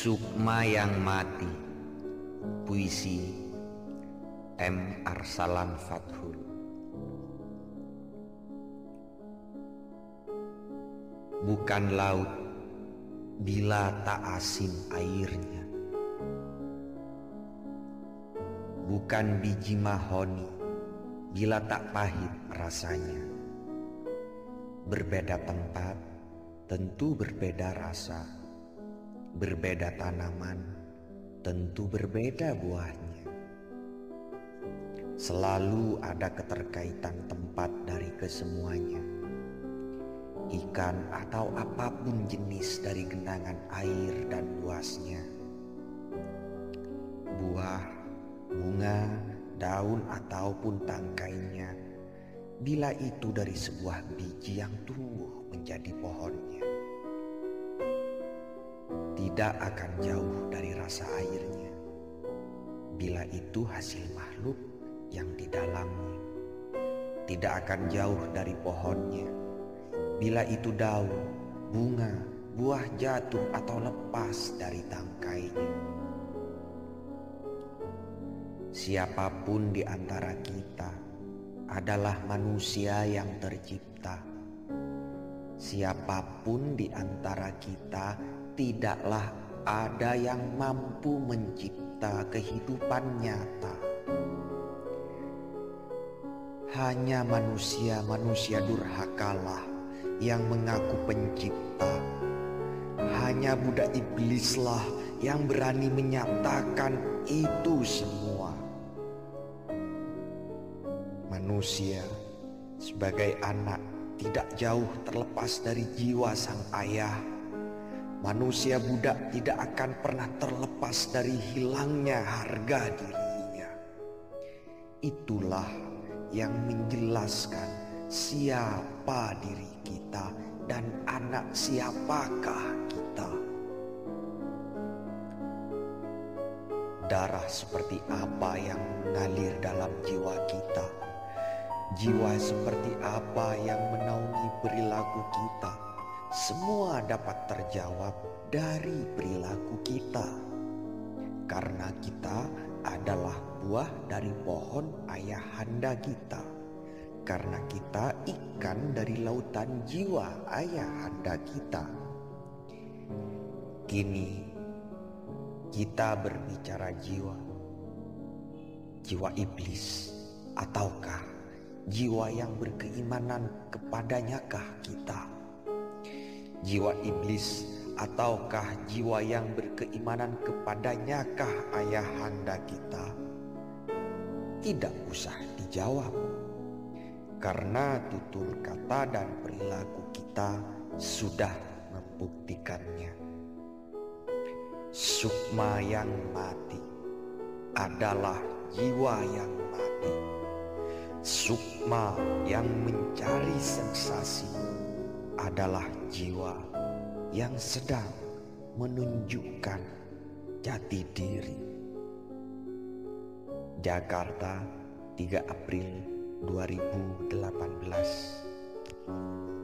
Sukma yang Mati, puisi M. Arsalan Fathul. Bukan laut bila tak asin airnya, bukan biji mahoni bila tak pahit rasanya. Berbeda tempat tentu berbeda rasa, berbeda tanaman tentu berbeda buahnya. Selalu ada keterkaitan tempat dari kesemuanya. Ikan atau apapun jenis dari genangan air dan luasnya, buah, bunga, daun ataupun tangkainya, bila itu dari sebuah biji yang tumbuh menjadi pohonnya, tidak akan jauh dari rasa airnya, bila itu hasil makhluk yang di dalamnya. Tidak akan jauh dari pohonnya, bila itu daun, bunga, buah jatuh atau lepas dari tangkainya. Siapapun di antara kita adalah manusia yang tercipta. Siapapun di antara kita, tidaklah ada yang mampu mencipta kehidupan nyata. Hanya manusia-manusia durhakalah yang mengaku pencipta. Hanya budak iblislah yang berani menyatakan itu semua. Manusia sebagai anak tidak jauh terlepas dari jiwa sang ayah. Manusia budak tidak akan pernah terlepas dari hilangnya harga dirinya. Itulah yang menjelaskan siapa diri kita dan anak siapakah kita. Darah seperti apa yang mengalir dalam jiwa kita? Jiwa seperti apa yang menaungi perilaku kita? Semua dapat terjawab dari perilaku kita, karena kita adalah buah dari pohon ayahanda kita, karena kita ikan dari lautan jiwa ayahanda kita. Kini kita berbicara jiwa, jiwa iblis ataukah jiwa yang berkeimanan kepadanyakah kita? Jiwa iblis ataukah jiwa yang berkeimanan kepadanyakah ayahanda kita? Tidak usah dijawab, karena tutur kata dan perilaku kita sudah membuktikannya. Sukma yang mati adalah jiwa yang mati. Sukma yang mencari sensasi adalah jiwa yang sedang menunjukkan jati diri. Jakarta, 3 April 2018.